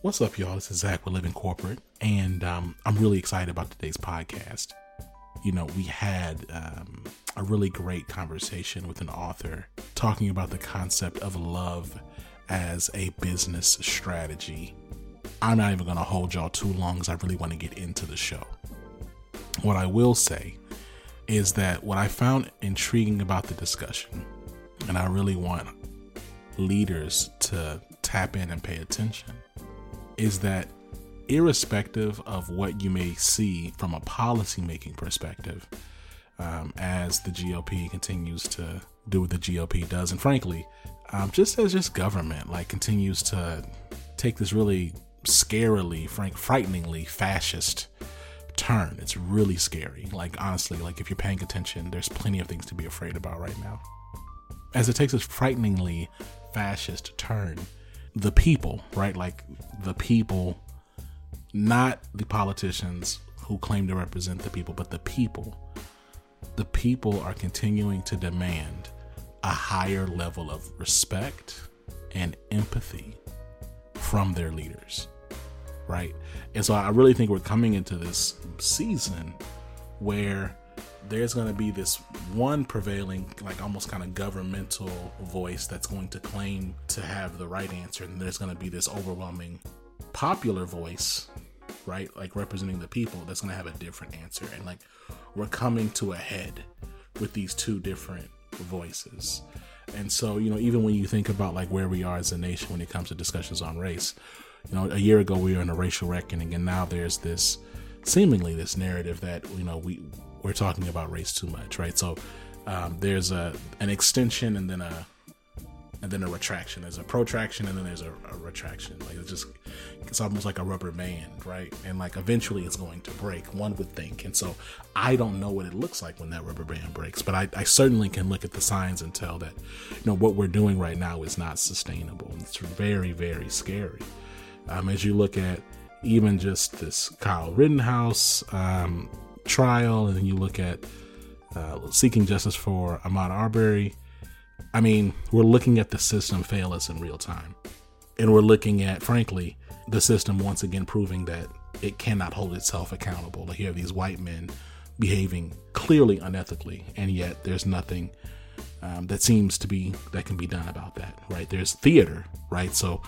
What's up, y'all? This is Zach with Living Corporate, and I'm really excited about today's podcast. You know, we had a really great conversation with an author talking about the concept of love as a business strategy. I'm not even going to hold y'all too long because I really want to get into the show. What I will say is that what I found intriguing about the discussion, and I really want leaders to tap in and pay attention, is that irrespective of what you may see from a policymaking perspective, as the GOP continues to do what the GOP does, and frankly, just as government continues to take this really scarily, frighteningly fascist turn, it's really scary. Honestly, if you're paying attention, there's plenty of things to be afraid about right now. As it takes this frighteningly fascist turn, the people, right? The people, not the politicians who claim to represent the people, but the people. The people are continuing to demand a higher level of respect and empathy from their leaders, right? And so I really think we're coming into this season where there's going to be this one prevailing, almost kind of governmental voice that's going to claim to have the right answer. And there's going to be this overwhelming popular voice, right? Representing the people that's going to have a different answer. And we're coming to a head with these two different voices. And so, you know, even when you think about where we are as a nation, when it comes to discussions on race, you know, a year ago we were in a racial reckoning, and now there's this seemingly this narrative that, you know, we're talking about race too much, right? So there's an extension and then a retraction. There's a protraction and then there's a retraction. It's almost like a rubber band, right? And eventually it's going to break, one would think. And so I don't know what it looks like when that rubber band breaks, but I certainly can look at the signs and tell that, you know, what we're doing right now is not sustainable. It's very, very scary. As you look at even just this Kyle Rittenhouse trial, and then you look at seeking justice for Ahmaud Arbery. I mean, we're looking at the system fail us in real time. And we're looking at, frankly, the system once again proving that it cannot hold itself accountable. You have these white men behaving clearly unethically, and yet there's nothing that seems to be that can be done about that, right? There's theater, right? So,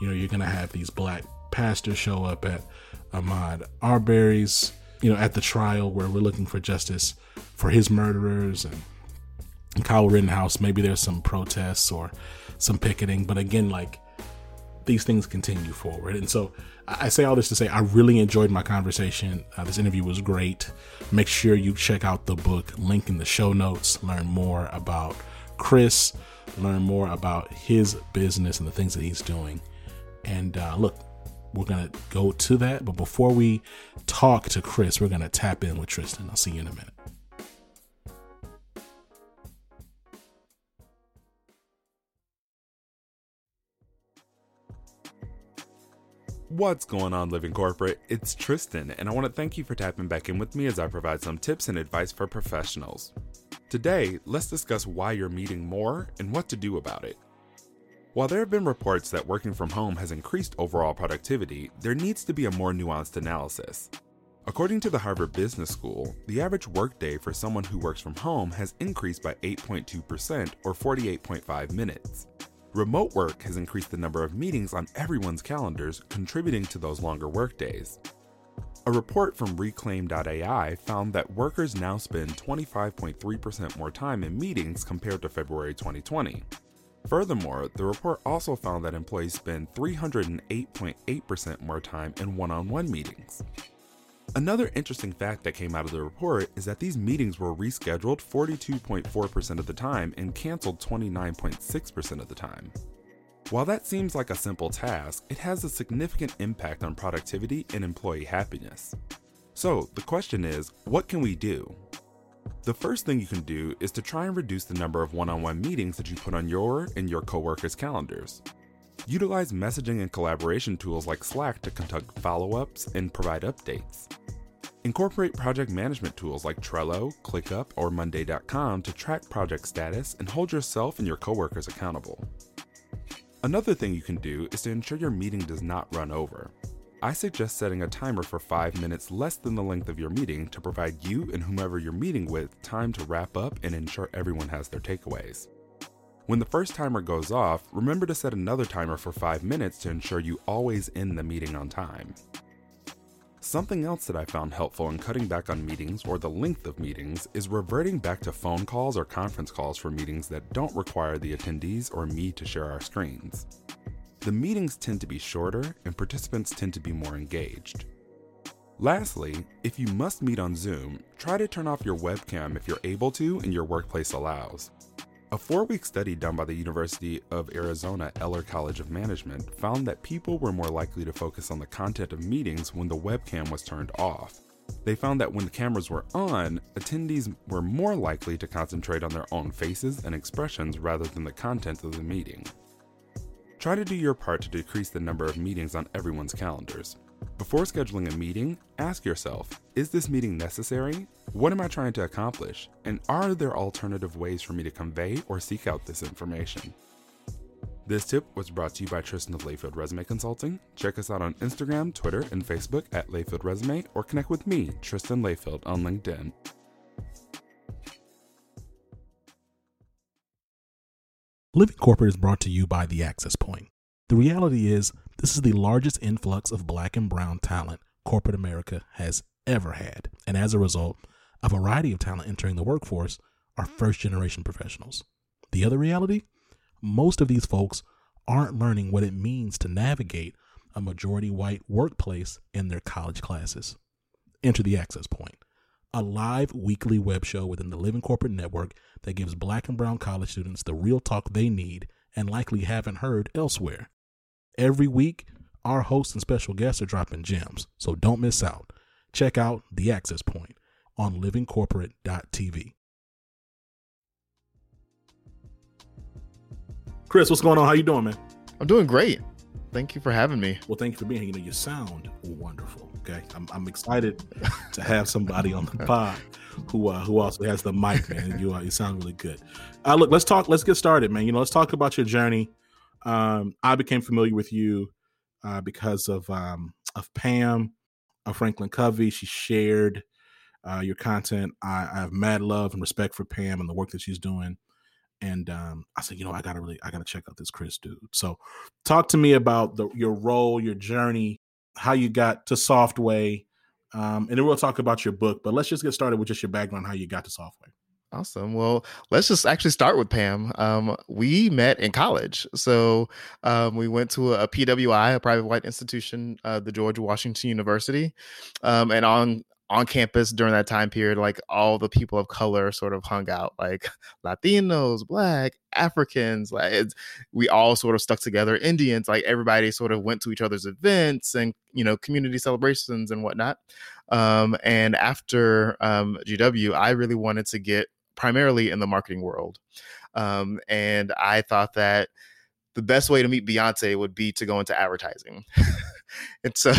you know, you're going to have these black pastors show up at Ahmaud Arbery's, you know, at the trial where we're looking for justice for his murderers, and Kyle Rittenhouse. Maybe there's some protests or some picketing, but again, these things continue forward. And so I say all this to say, I really enjoyed my conversation. This interview was great. Make sure you check out the book, link in the show notes, learn more about Chris, learn more about his business and the things that he's doing. And look, we're going to go to that. But before we talk to Chris, we're going to tap in with Tristan. I'll see you in a minute. What's going on, Living Corporate? It's Tristan, and I want to thank you for tapping back in with me as I provide some tips and advice for professionals. Today, let's discuss why you're meeting more and what to do about it. While there have been reports that working from home has increased overall productivity, there needs to be a more nuanced analysis. According to the Harvard Business School, the average workday for someone who works from home has increased by 8.2% or 48.5 minutes. Remote work has increased the number of meetings on everyone's calendars, contributing to those longer workdays. A report from Reclaim.ai found that workers now spend 25.3% more time in meetings compared to February 2020. Furthermore, the report also found that employees spend 308.8% more time in one-on-one meetings. Another interesting fact that came out of the report is that these meetings were rescheduled 42.4% of the time and canceled 29.6% of the time. While that seems like a simple task, it has a significant impact on productivity and employee happiness. So the question is, what can we do? The first thing you can do is to try and reduce the number of one-on-one meetings that you put on your and your coworkers' calendars. Utilize messaging and collaboration tools like Slack to conduct follow-ups and provide updates. Incorporate project management tools like Trello, ClickUp, or Monday.com to track project status and hold yourself and your coworkers accountable. Another thing you can do is to ensure your meeting does not run over. I suggest setting a timer for 5 minutes less than the length of your meeting to provide you and whomever you're meeting with time to wrap up and ensure everyone has their takeaways. When the first timer goes off, remember to set another timer for 5 minutes to ensure you always end the meeting on time. Something else that I found helpful in cutting back on meetings or the length of meetings is reverting back to phone calls or conference calls for meetings that don't require the attendees or me to share our screens. The meetings tend to be shorter and participants tend to be more engaged. Lastly, if you must meet on Zoom, try to turn off your webcam if you're able to and your workplace allows. A 4-week study done by the University of Arizona Eller College of Management found that people were more likely to focus on the content of meetings when the webcam was turned off. They found that when the cameras were on, attendees were more likely to concentrate on their own faces and expressions rather than the content of the meeting. Try to do your part to decrease the number of meetings on everyone's calendars. Before scheduling a meeting, ask yourself, is this meeting necessary? What am I trying to accomplish? And are there alternative ways for me to convey or seek out this information? This tip was brought to you by Tristan of Layfield Resume Consulting. Check us out on Instagram, Twitter, and Facebook at Layfield Resume, or connect with me, Tristan Layfield, on LinkedIn. Living Corporate is brought to you by The Access Point. The reality is, this is the largest influx of black and brown talent corporate America has ever had. And as a result, a variety of talent entering the workforce are first-generation professionals. The other reality, most of these folks aren't learning what it means to navigate a majority white workplace in their college classes. Enter The Access Point, a live weekly web show within the Living Corporate Network that gives black and brown college students the real talk they need and likely haven't heard elsewhere. Every week, our hosts and special guests are dropping gems, so don't miss out. Check out The Access Point on livingcorporate.tv. Chris, what's going on? How you doing, man? I'm doing great. Thank you for having me. Well, thank you for being here. You know, you sound wonderful. Okay, I'm excited to have somebody on the pod who also has the mic, man. You sound really good. Look, let's get started, man. You know, let's talk about your journey. I became familiar with you because of Pam, of Franklin Covey. She shared your content. I have mad love and respect for Pam and the work that she's doing. And I said, you know, I gotta check out this Chris dude. So talk to me about your role, your journey, how you got to Softway. And then we'll talk about your book, but let's just get started with just your background, how you got to Softway. Awesome. Well, let's just actually start with Pam. We met in college. So we went to a PWI, a private white institution, the George Washington University. And on campus during that time period, like all the people of color sort of hung out, like Latinos, Black, Africans, we all sort of stuck together, Indians, like everybody sort of went to each other's events and, you know, community celebrations and whatnot. And after GW, I really wanted to get primarily in the marketing world. And I thought that the best way to meet Beyoncé would be to go into advertising. And so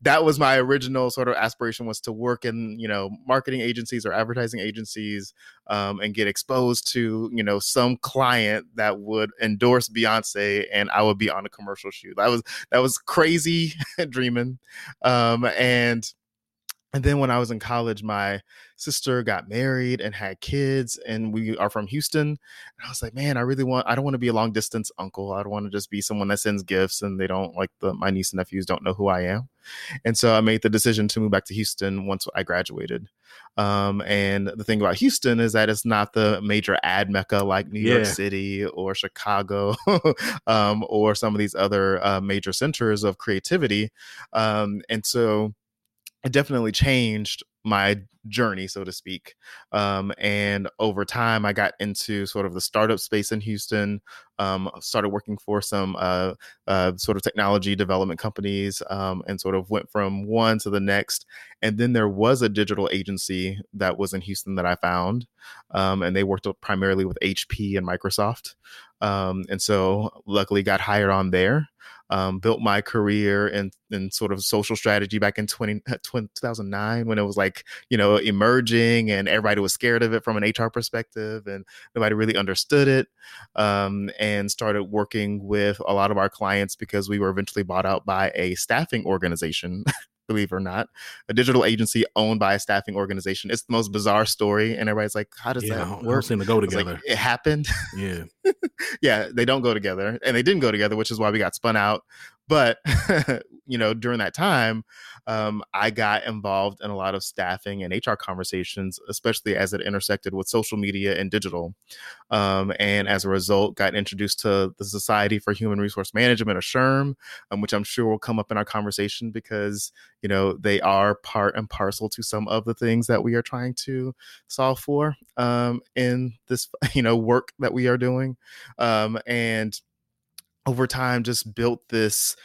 that was my original sort of aspiration, was to work in, you know, marketing agencies or advertising agencies, and get exposed to, you know, some client that would endorse Beyoncé and I would be on a commercial shoot. That was crazy dreaming. And And then when I was in college, my sister got married and had kids, and we are from Houston. And I was like, man, I don't want to be a long distance uncle. I don't want to just be someone that sends gifts and they don't like my niece and nephews don't know who I am. And so I made the decision to move back to Houston once I graduated. And the thing about Houston is that it's not the major ad mecca like New York City or Chicago or some of these other major centers of creativity. And so it definitely changed my journey, so to speak. And over time, I got into sort of the startup space in Houston, started working for some sort of technology development companies, and sort of went from one to the next. And then there was a digital agency that was in Houston that I found, and they worked primarily with HP and Microsoft. And so luckily got hired on there. Built my career in sort of social strategy back in 2009 when it was like, emerging and everybody was scared of it from an HR perspective and nobody really understood it, and started working with a lot of our clients because we were eventually bought out by a staffing organization. Believe it or not, a digital agency owned by a staffing organization. It's the most bizarre story. And everybody's like, how does that work? Don't seem to go together. Like, it happened. Yeah. They don't go together. And they didn't go together, which is why we got spun out. But, during that time, I got involved in a lot of staffing and HR conversations, especially as it intersected with social media and digital. And as a result, got introduced to the Society for Human Resource Management, or SHRM, which I'm sure will come up in our conversation because, they are part and parcel to some of the things that we are trying to solve for in this, work that we are doing. And over time, just built this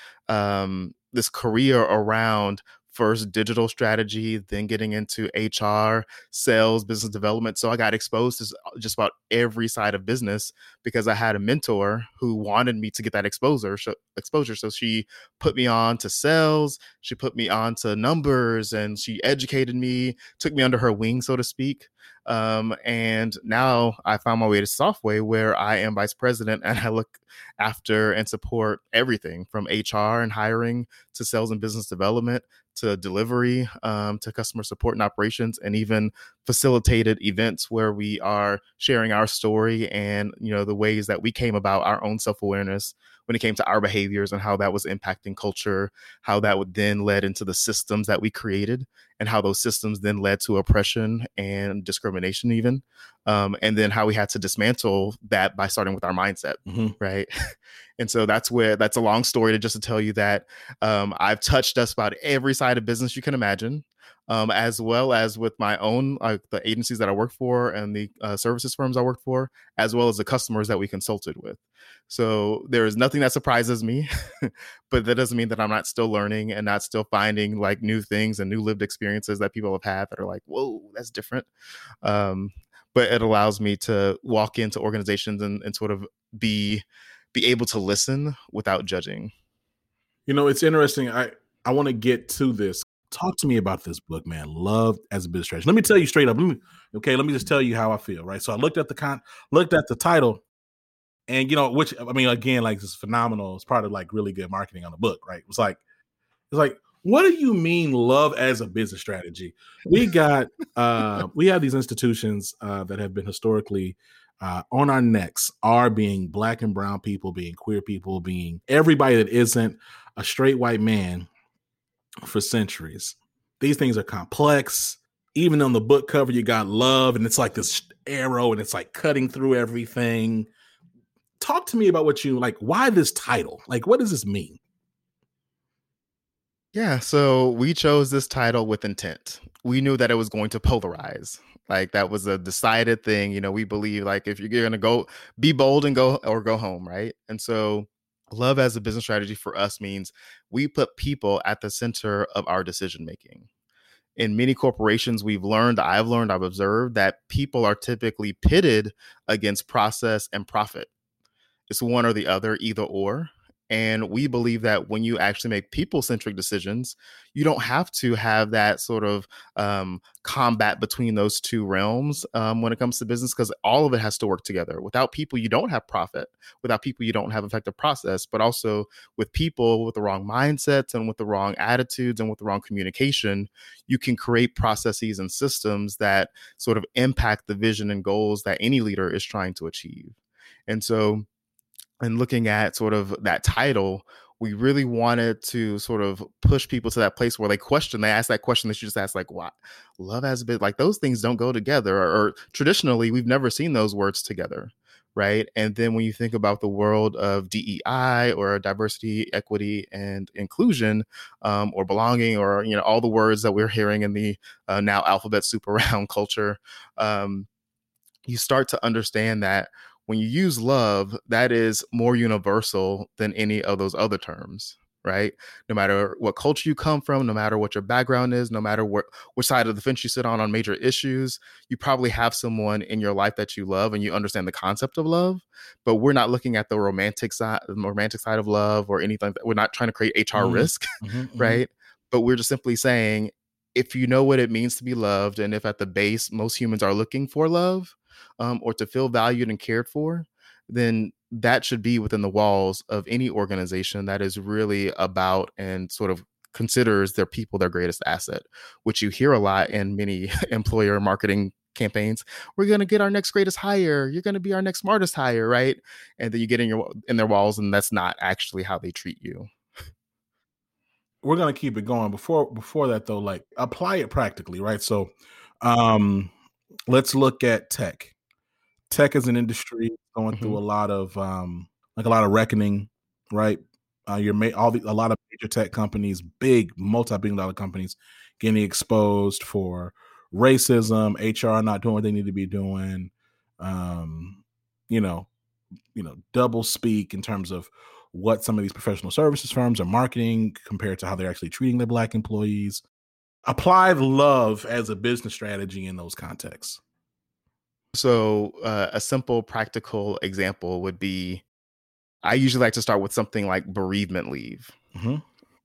this career around first digital strategy, then getting into HR, sales, business development. So I got exposed to just about every side of business because I had a mentor who wanted me to get that exposure. So she put me on to sales, she put me on to numbers, and she educated me, took me under her wing, so to speak. And now I found my way to Softway, where I am vice president and I look after and support everything from HR and hiring to sales and business development to delivery, to customer support and operations, and even facilitated events where we are sharing our story and, the ways that we came about our own self-awareness when it came to our behaviors and how that was impacting culture, how that would then led into the systems that we created and how those systems then led to oppression and discrimination even. And then how we had to dismantle that by starting with our mindset. Mm-hmm. Right. And so that's a long story to tell you that I've touched just about every side of business you can imagine. As well as with my own, the agencies that I work for and the services firms I work for, as well as the customers that we consulted with. So there is nothing that surprises me, but that doesn't mean that I'm not still learning and not still finding like new things and new lived experiences that people have had that are like, whoa, that's different. But it allows me to walk into organizations and sort of be able to listen without judging. It's interesting. I want to get to this. Talk to me about this book, man. Love as a Business Strategy. Let me tell you straight up. Let me just tell you how I feel, right? So I looked at the title and, which, I mean, again, like this is phenomenal. It's part of like really good marketing on the book, right? It's like, what do you mean love as a business strategy? We have these institutions that have been historically on our necks, are being Black and brown people, being queer people, being everybody that isn't a straight white man, for centuries. These things are complex. Even on the book cover, you got love, and it's like this arrow, and it's like cutting through everything. Talk to me about what you like. Why this title? Like, what does this mean? Yeah, so we chose this title with intent. We knew that it was going to polarize. Like that was a decided thing. We believe like if you're going to go, be bold and go or go home, right? And so love as a business strategy for us means we put people at the center of our decision making. In many corporations, I've observed that people are typically pitted against process and profit. It's one or the other, either or. And we believe that when you actually make people-centric decisions, you don't have to have that sort of combat between those two realms when it comes to business, because all of it has to work together. Without people, you don't have profit. Without people, you don't have effective process. But also with people with the wrong mindsets and with the wrong attitudes and with the wrong communication, you can create processes and systems that sort of impact the vision and goals that any leader is trying to achieve. And so, and looking at sort of that title, we really wanted to sort of push people to that place where they ask that question that you just asked, like, what? Love as a bit, like those things don't go together, or traditionally, we've never seen those words together, right? And then when you think about the world of DEI or diversity, equity, and inclusion, or belonging, or, you know, all the words that we're hearing in the now alphabet soup around culture, you start to understand that when you use love, that is more universal than any of those other terms, right? No matter what culture you come from, no matter what your background is, no matter which side of the fence you sit on major issues, you probably have someone in your life that you love and you understand the concept of love. But we're not looking at the romantic side of love or anything. We're not trying to create HR risk, right? But we're just simply saying, if you know what it means to be loved, and if at the base, most humans are looking for love, or to feel valued and cared for, then that should be within the walls of any organization that is really about and sort of considers their people their greatest asset, which you hear a lot in many employer marketing campaigns. We're going to get our next greatest hire. You're going to be our next smartest hire, right? And then you get in their walls, and that's not actually how they treat you. We're going to keep it going. Before that, though, like apply it practically, right? So, let's look at tech. Tech is an industry going through a lot of reckoning, right? A lot of major tech companies, big multi-billion-dollar companies, getting exposed for racism, HR not doing what they need to be doing, double speak in terms of what some of these professional services firms are marketing compared to how they're actually treating their Black employees. Apply love as a business strategy in those contexts. So a simple practical example would be, I usually like to start with something like bereavement leave,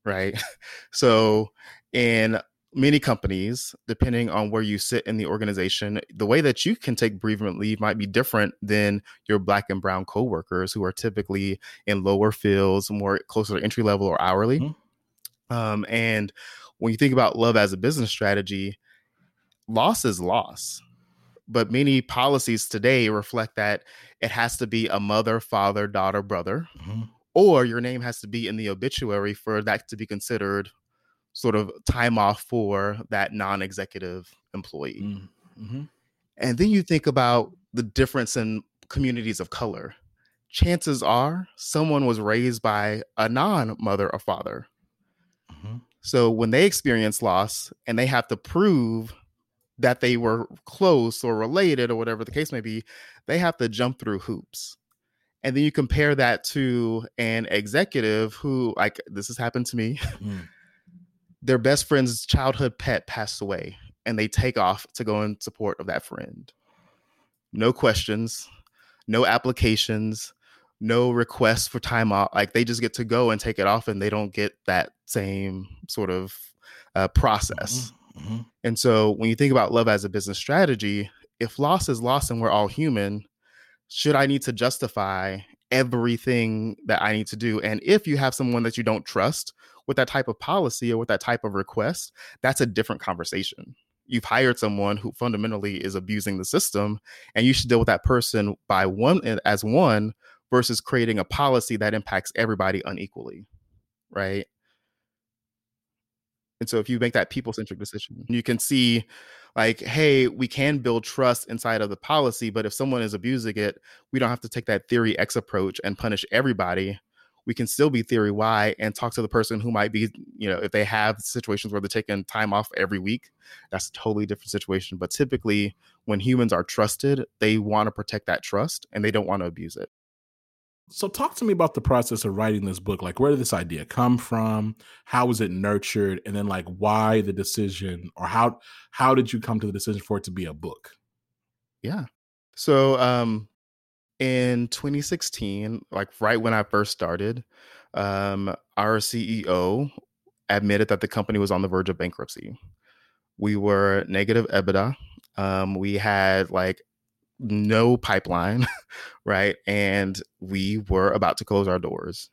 right? So in many companies, depending on where you sit in the organization, the way that you can take bereavement leave might be different than your Black and brown coworkers who are typically in lower fields, more closer to entry level or hourly. And when you think about love as a business strategy, loss is loss. But many policies today reflect that it has to be a mother, father, daughter, brother, or your name has to be in the obituary for that to be considered sort of time off for that non-executive employee. And then you think about the difference in communities of color. Chances are someone was raised by a non-mother or father. So when they experience loss and they have to prove that they were close or related or whatever the case may be, they have to jump through hoops. And then you compare that to an executive who, like, this has happened to me, their best friend's childhood pet passed away and they take off to go in support of that friend. No questions, no applications, no requests for time off. Like, they just get to go and take it off, and they don't get that same sort of process. And so when you think about love as a business strategy, if loss is loss and we're all human, should I need to justify everything that I need to do? And if you have someone that you don't trust with that type of policy or with that type of request, that's a different conversation. You've hired someone who fundamentally is abusing the system, and you should deal with that person as one versus creating a policy that impacts everybody unequally, right? And so if you make that people-centric decision, you can see, like, hey, we can build trust inside of the policy, but if someone is abusing it, we don't have to take that theory X approach and punish everybody. We can still be theory Y and talk to the person who might be, you know, if they have situations where they're taking time off every week, that's a totally different situation. But typically when humans are trusted, they want to protect that trust and they don't want to abuse it. So talk to me about the process of writing this book. Like, where did this idea come from? How was it nurtured? And then, like, why the decision, or how did you come to the decision for it to be a book? Yeah. So in 2016, like right when I first started, Our CEO admitted that the company was on the verge of bankruptcy. We were negative EBITDA. We had like no pipeline, right? And we were about to close our doors.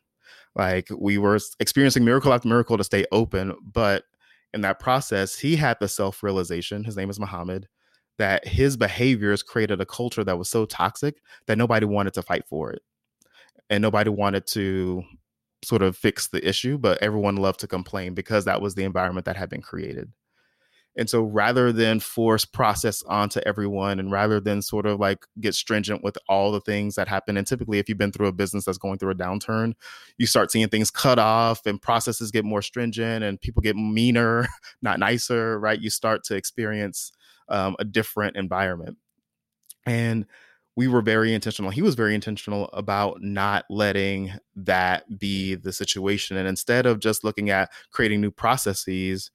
Like, we were experiencing miracle after miracle to stay open. But in that process, he had the self-realization, his name is Muhammad, that his behaviors created a culture that was so toxic that nobody wanted to fight for it. And nobody wanted to sort of fix the issue, but everyone loved to complain because that was the environment that had been created. And so rather than force process onto everyone, and rather than sort of like get stringent with all the things that happen, and typically if you've been through a business that's going through a downturn, you start seeing things cut off and processes get more stringent and people get meaner, not nicer, right? You start to experience a different environment. And we were very intentional. He was very intentional about not letting that be the situation. And instead of just looking at creating new processes,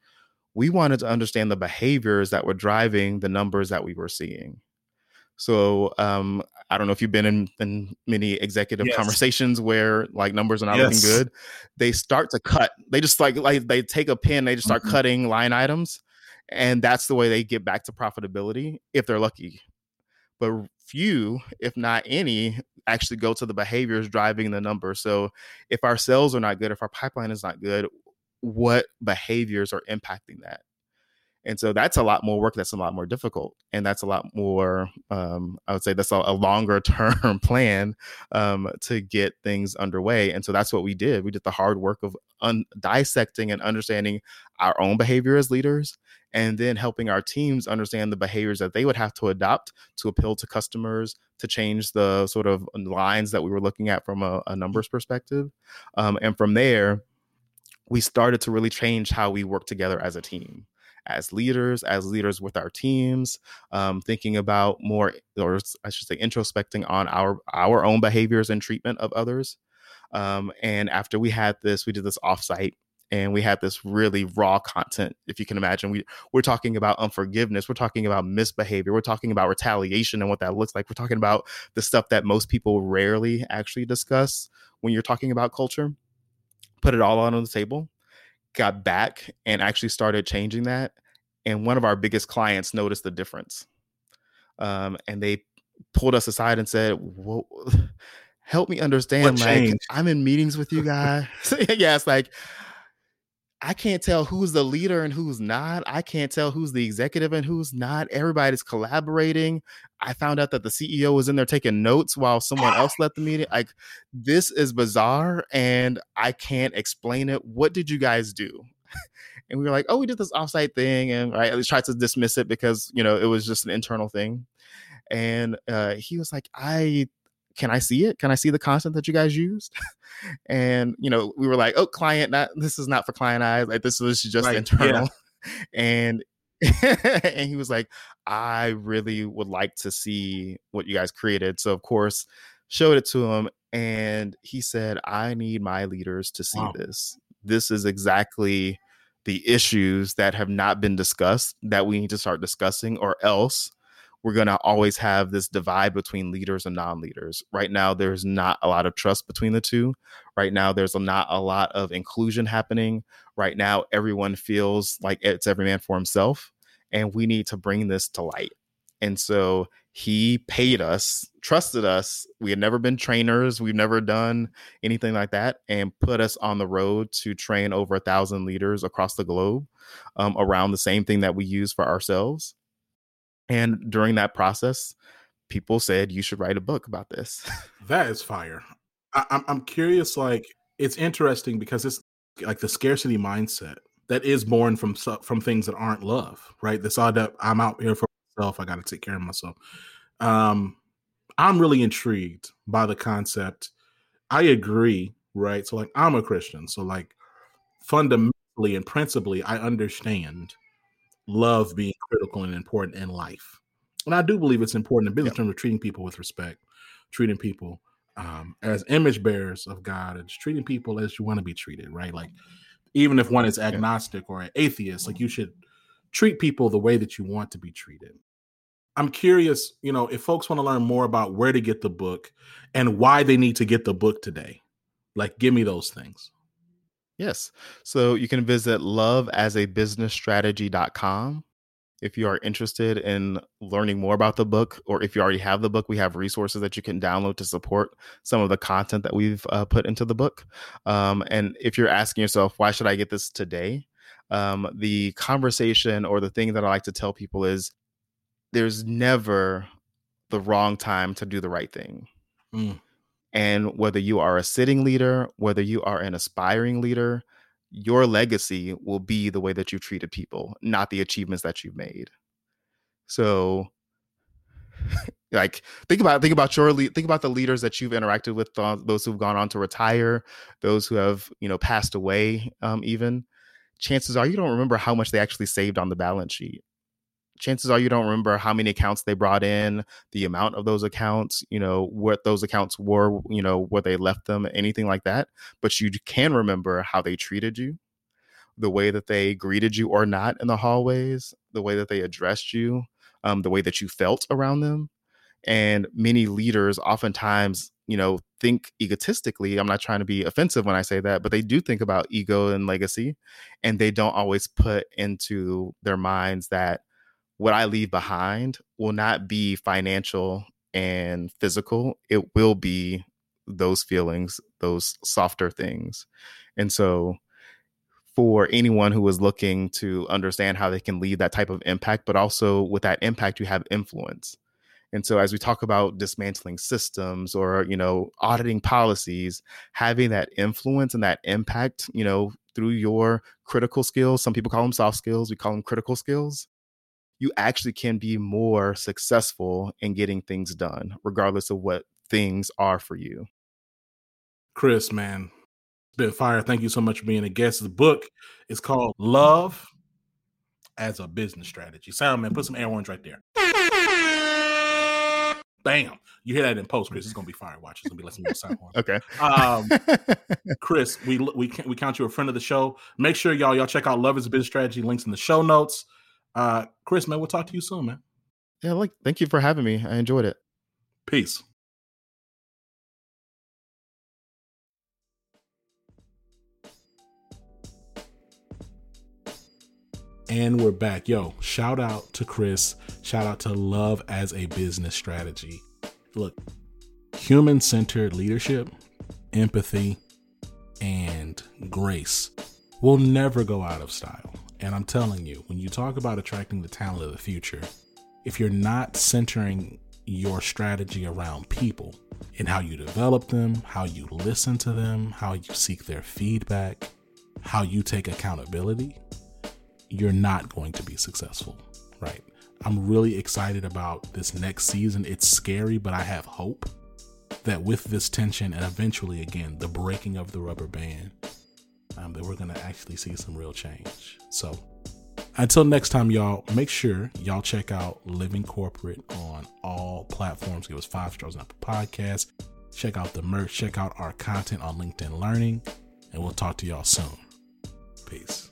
we wanted to understand the behaviors that were driving the numbers that we were seeing. So I don't know if you've been in many executive conversations where like numbers are not looking good. They start to cut. They just like they take a pen, they just start cutting line items. And that's the way they get back to profitability if they're lucky. But few, if not any, actually go to the behaviors driving the number. So if our sales are not good, if our pipeline is not good, what behaviors are impacting that? And so that's a lot more work. That's a lot more difficult. And that's a lot more, I would say that's a longer term plan to get things underway. And so that's what we did. We did the hard work of dissecting and understanding our own behavior as leaders, and then helping our teams understand the behaviors that they would have to adopt to appeal to customers, to change the sort of lines that we were looking at from a numbers perspective. And from there, we started to really change how we work together as a team, as leaders with our teams, thinking about more, or I should say introspecting on our own behaviors and treatment of others. And after we had this, we did this offsite, and we had this really raw content. If you can imagine, we're talking about unforgiveness. We're talking about misbehavior. We're talking about retaliation and what that looks like. We're talking about the stuff that most people rarely actually discuss when you're talking about culture. Put it all out on the table, got back and actually started changing that. And one of our biggest clients noticed the difference. And they pulled us aside and said, "Whoa, help me understand. Like, I'm in meetings with you guys." It's like, I can't tell who's the leader and who's not. I can't tell who's the executive and who's not. Everybody's collaborating. I found out that the CEO was in there taking notes while someone else left the meeting. Like, this is bizarre and I can't explain it. What did you guys do? And we were like, "Oh, we did this offsite thing." And I tried to dismiss it because, you know, it was just an internal thing. And he was like, Can I see it? Can I see the content that you guys used?" And, you know, we were like, "Oh, client, this is not for client eyes. Like, this was just internal." And, and he was like, "I really would like to see what you guys created." So of course, showed it to him. And he said, "I need my leaders to see this. This is exactly the issues that have not been discussed that we need to start discussing, or else we're going to always have this divide between leaders and non-leaders. Right now, there's not a lot of trust between the two. Right now, there's not a lot of inclusion happening. Right now, everyone feels like it's every man for himself, and we need to bring this to light." And so he paid us, trusted us. We had never been trainers. We've never done anything like that, and put us on the road to train over 1,000 leaders across the globe around the same thing that we use for ourselves. And during that process, people said, "You should write a book about this." That is fire. I'm curious, like, it's interesting because it's like the scarcity mindset that is born from things that aren't love, right? This idea, I'm out here for myself. I got to take care of myself. I'm really intrigued by the concept. I agree, right? So like, I'm a Christian. So like, fundamentally and principally, I understand love being critical and important in life. And I do believe it's important in business terms of treating people with respect, treating people as image bearers of God, and treating people as you want to be treated, right? Like, even if one is agnostic or an atheist, like, you should treat people the way that you want to be treated. I'm curious, you know, if folks want to learn more about where to get the book and why they need to get the book today, Like, give me those things. Yes. So you can visit loveasabusinessstrategy.com. If you are interested in learning more about the book, or if you already have the book, we have resources that you can download to support some of the content that we've put into the book. And if you're asking yourself, why should I get this today? The conversation or the thing that I like to tell people is there's never the wrong time to do the right thing. Mm. And whether you are a sitting leader, whether you are an aspiring leader, your legacy will be the way that you treated people, not the achievements that you've made. So like, think about the leaders that you've interacted with, those who've gone on to retire, those who have, passed away. Even chances are you don't remember how much they actually saved on the balance sheet. Chances are you don't remember how many accounts they brought in, the amount of those accounts, what those accounts were, where they left them, anything like that. But you can remember how they treated you, the way that they greeted you or not in the hallways, the way that they addressed you, the way that you felt around them. And many leaders oftentimes, think egotistically. I'm not trying to be offensive when I say that, but they do think about ego and legacy, and they don't always put into their minds that what I leave behind will not be financial and physical. It will be those feelings, those softer things. And so for anyone who is looking to understand how they can leave that type of impact, but also with that impact, you have influence. And so as we talk about dismantling systems or, auditing policies, having that influence and that impact, through your critical skills, some people call them soft skills, we call them critical skills. You actually can be more successful in getting things done, regardless of what things are for you. Chris, man, it's been fire. Thank you so much for being a guest. The book is called Love as a Business Strategy. Sound man, put some air horns right there. Bam. You hear that in post, Chris. It's going to be fire. Watch. It's going to be less than a sound horn. Okay. Chris, we count you a friend of the show. Make sure y'all check out Love as a Business Strategy. Links in the show notes. Chris, man, we'll talk to you soon, man. Yeah, thank you for having me. I enjoyed it. Peace. And we're back. Yo, shout out to Chris. Shout out to Love as a Business Strategy. Look, human-centered leadership, empathy, and grace will never go out of style. And I'm telling you, when you talk about attracting the talent of the future, if you're not centering your strategy around people and how you develop them, how you listen to them, how you seek their feedback, how you take accountability, you're not going to be successful, right? I'm really excited about this next season. It's scary, but I have hope that with this tension and eventually, again, the breaking of the rubber band, that we're going to actually see some real change. So until next time, y'all, make sure y'all check out Living Corporate on all platforms. Give us 5 stars on Apple Podcasts. Check out the merch. Check out our content on LinkedIn Learning. And we'll talk to y'all soon. Peace.